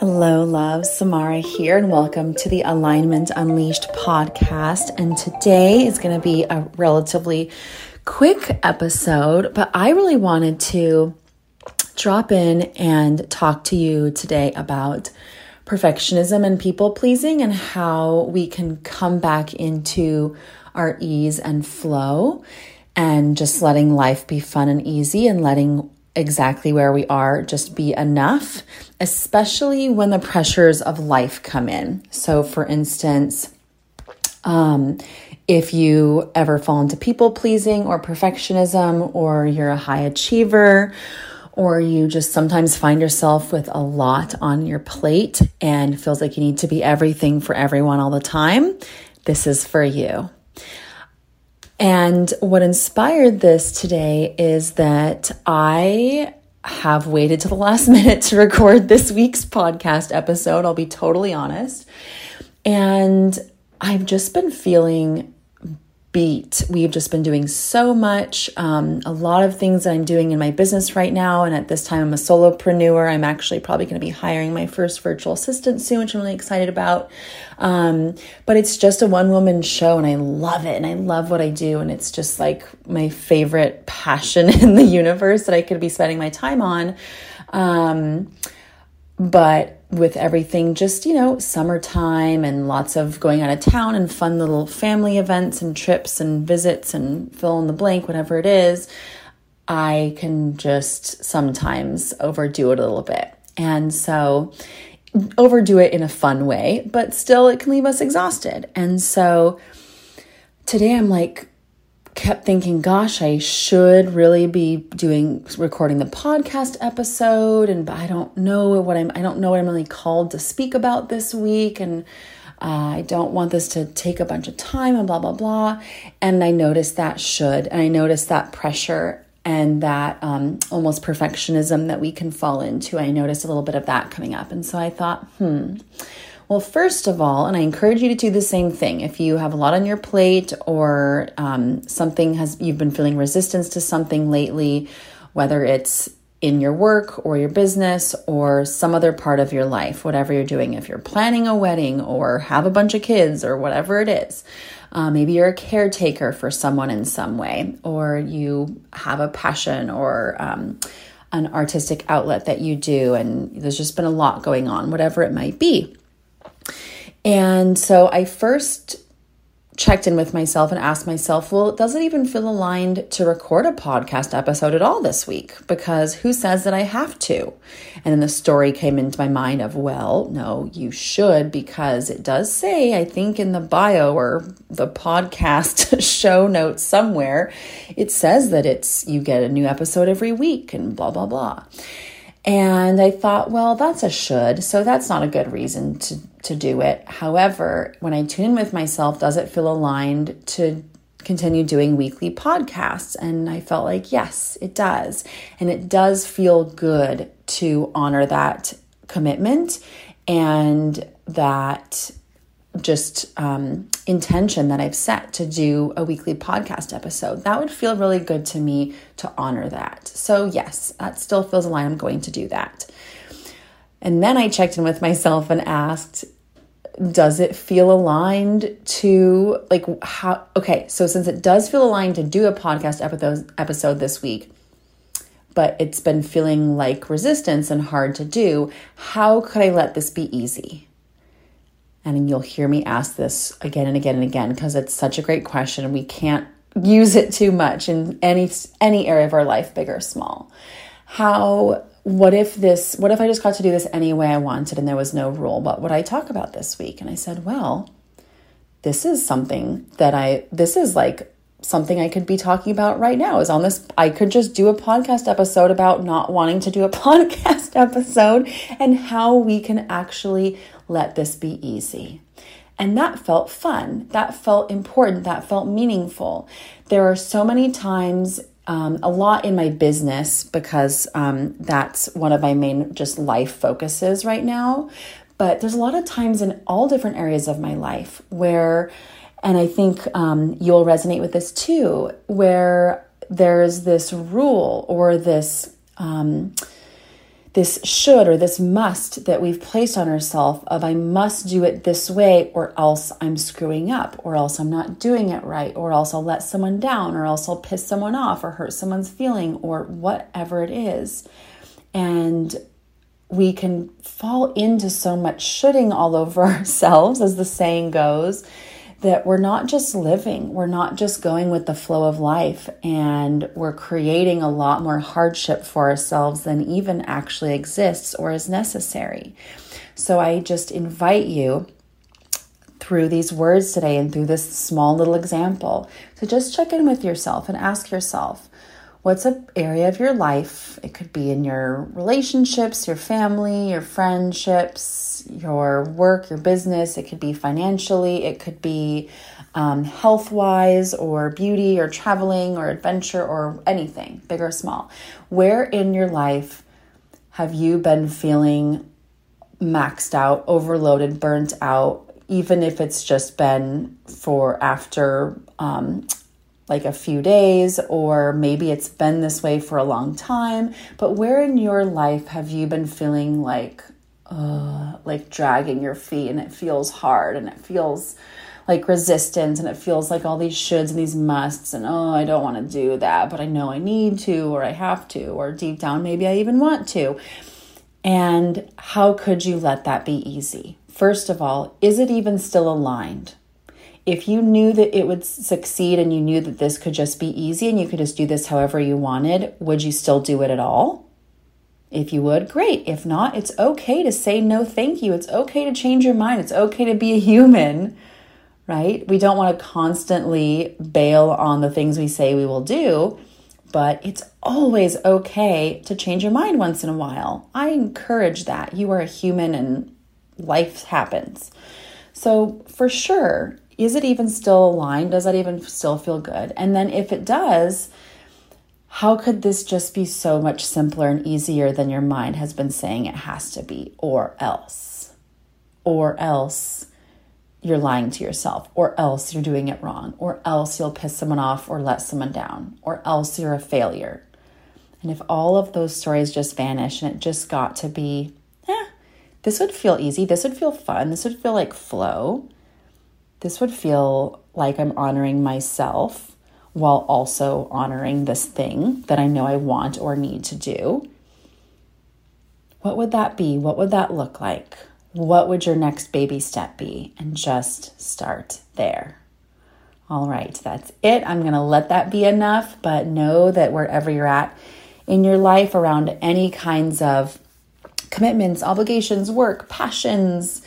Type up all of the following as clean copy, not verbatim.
Hello, love. Samara here, and welcome to the Alignment Unleashed podcast. And today is going to be a relatively quick episode, but I really wanted to drop in and talk to you today about perfectionism and people pleasing and how we can come back into our ease and flow and just letting life be fun and easy and letting exactly where we are just be enough, especially when the pressures of life come in. So for instance, if you ever fall into people pleasing or perfectionism, or you're a high achiever, or you just sometimes find yourself with a lot on your plate and feels like you need to be everything for everyone all the time, this is for you. And what inspired this today is that I have waited to the last minute to record this week's podcast episode. I'll be totally honest. And I've just been feeling beat. We've just been doing so much. A lot of things that I'm doing in my business right now. And at this time, I'm a solopreneur. I'm actually probably going to be hiring my first virtual assistant soon, which I'm really excited about. But it's just a one-woman show, and I love it. And I love what I do. And it's just like my favorite passion in the universe that I could be spending my time on. But with everything just, summertime and lots of going out of town and fun little family events and trips and visits and fill in the blank, whatever it is, I can just sometimes overdo it a little bit. And so overdo it in a fun way, but still it can leave us exhausted. And so today I'm like, kept thinking, gosh, I should really be recording the podcast episode, and I don't know what I'm really called to speak about this week, and I don't want this to take a bunch of time and blah blah blah. And I noticed that I noticed that pressure and that almost perfectionism that we can fall into. I noticed a little bit of that coming up, and so I thought, well, first of all, and I encourage you to do the same thing. If you have a lot on your plate, or you've been feeling resistance to something lately, whether it's in your work or your business or some other part of your life, whatever you're doing, if you're planning a wedding or have a bunch of kids or whatever it is, maybe you're a caretaker for someone in some way, or you have a passion or an artistic outlet that you do, and there's just been a lot going on, whatever it might be. And so I first checked in with myself and asked myself, well, does it even feel aligned to record a podcast episode at all this week? Because who says that I have to? And then the story came into my mind of, well, no, you should, because it does say, I think in the bio or the podcast show notes somewhere, it says that you get a new episode every week and blah, blah, blah. And I thought, well, that's a should, so that's not a good reason to do it. However, when I tune in with myself, does it feel aligned to continue doing weekly podcasts? And I felt like, yes, it does. And it does feel good to honor that commitment and that just intention that I've set to do a weekly podcast episode. That would feel really good to me to honor that. So yes, that still feels aligned. I'm going to do that. And then I checked in with myself and asked, does it feel aligned to so since it does feel aligned to do a podcast episode this week, but it's been feeling like resistance and hard to do, how could I let this be easy? And you'll hear me ask this again and again and again, because it's such a great question and we can't use it too much in any area of our life, big or small. What if I just got to do this any way I wanted and there was no rule? What would I talk about this week? And I said, well, this is like something I could be talking about right now is on this. I could just do a podcast episode about not wanting to do a podcast episode and how we can actually let this be easy. And that felt fun. That felt important. That felt meaningful. There are so many times, a lot in my business, because that's one of my main just life focuses right now. But there's a lot of times in all different areas of my life where, and I think you'll resonate with this too, where there's this rule or this this should or this must that we've placed on ourselves of I must do it this way or else I'm screwing up or else I'm not doing it right or else I'll let someone down or else I'll piss someone off or hurt someone's feeling or whatever it is. And we can fall into so much shoulding all over ourselves, as the saying goes, that we're not just living, we're not just going with the flow of life, and we're creating a lot more hardship for ourselves than even actually exists or is necessary. So I just invite you through these words today and through this small little example to just check in with yourself and ask yourself, what's an area of your life? It could be in your relationships, your family, your friendships, your work, your business. It could be financially. It could be health-wise or beauty or traveling or adventure or anything, big or small. Where in your life have you been feeling maxed out, overloaded, burnt out, even if it's just been for after like a few days, or maybe it's been this way for a long time, but where in your life have you been feeling like dragging your feet, and it feels hard, and it feels like resistance, and it feels like all these shoulds and these musts, and I don't want to do that, but I know I need to, or I have to, or deep down, maybe I even want to. And how could you let that be easy? First of all, is it even still aligned? If you knew that it would succeed and you knew that this could just be easy and you could just do this however you wanted, would you still do it at all? If you would, great. If not, it's okay to say no, thank you. It's okay to change your mind. It's okay to be a human, right? We don't want to constantly bail on the things we say we will do, but it's always okay to change your mind once in a while. I encourage that. You are a human and life happens. So for sure, is it even still aligned? Does that even still feel good? And then if it does, how could this just be so much simpler and easier than your mind has been saying it has to be, or else you're lying to yourself, or else you're doing it wrong, or else you'll piss someone off or let someone down, or else you're a failure. And if all of those stories just vanish and it just got to be, this would feel easy. This would feel fun. This would feel like flow. This would feel like I'm honoring myself while also honoring this thing that I know I want or need to do. What would that be? What would that look like? What would your next baby step be? And just start there. All right, that's it. I'm going to let that be enough, but know that wherever you're at in your life around any kinds of commitments, obligations, work, passions,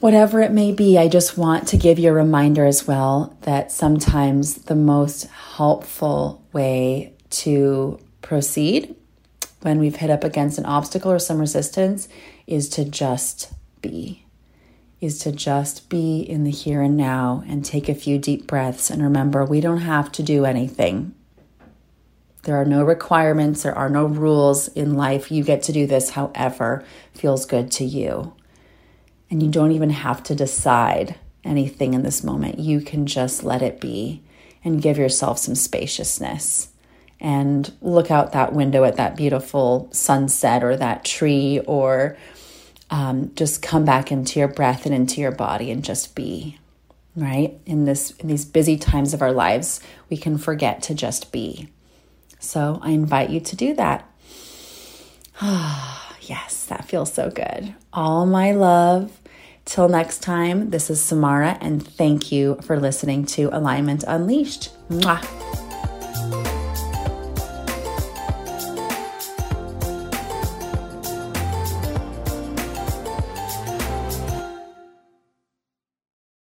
whatever it may be, I just want to give you a reminder as well that sometimes the most helpful way to proceed when we've hit up against an obstacle or some resistance is to just be in the here and now and take a few deep breaths. And remember, we don't have to do anything. There are no requirements. There are no rules in life. You get to do this however feels good to you. And you don't even have to decide anything in this moment. You can just let it be and give yourself some spaciousness and look out that window at that beautiful sunset or that tree, or just come back into your breath and into your body and just be, right? In these busy times of our lives, we can forget to just be. So I invite you to do that. Yes, that feels so good. All my love. Till next time, this is Samara, and thank you for listening to Alignment Unleashed. Mwah.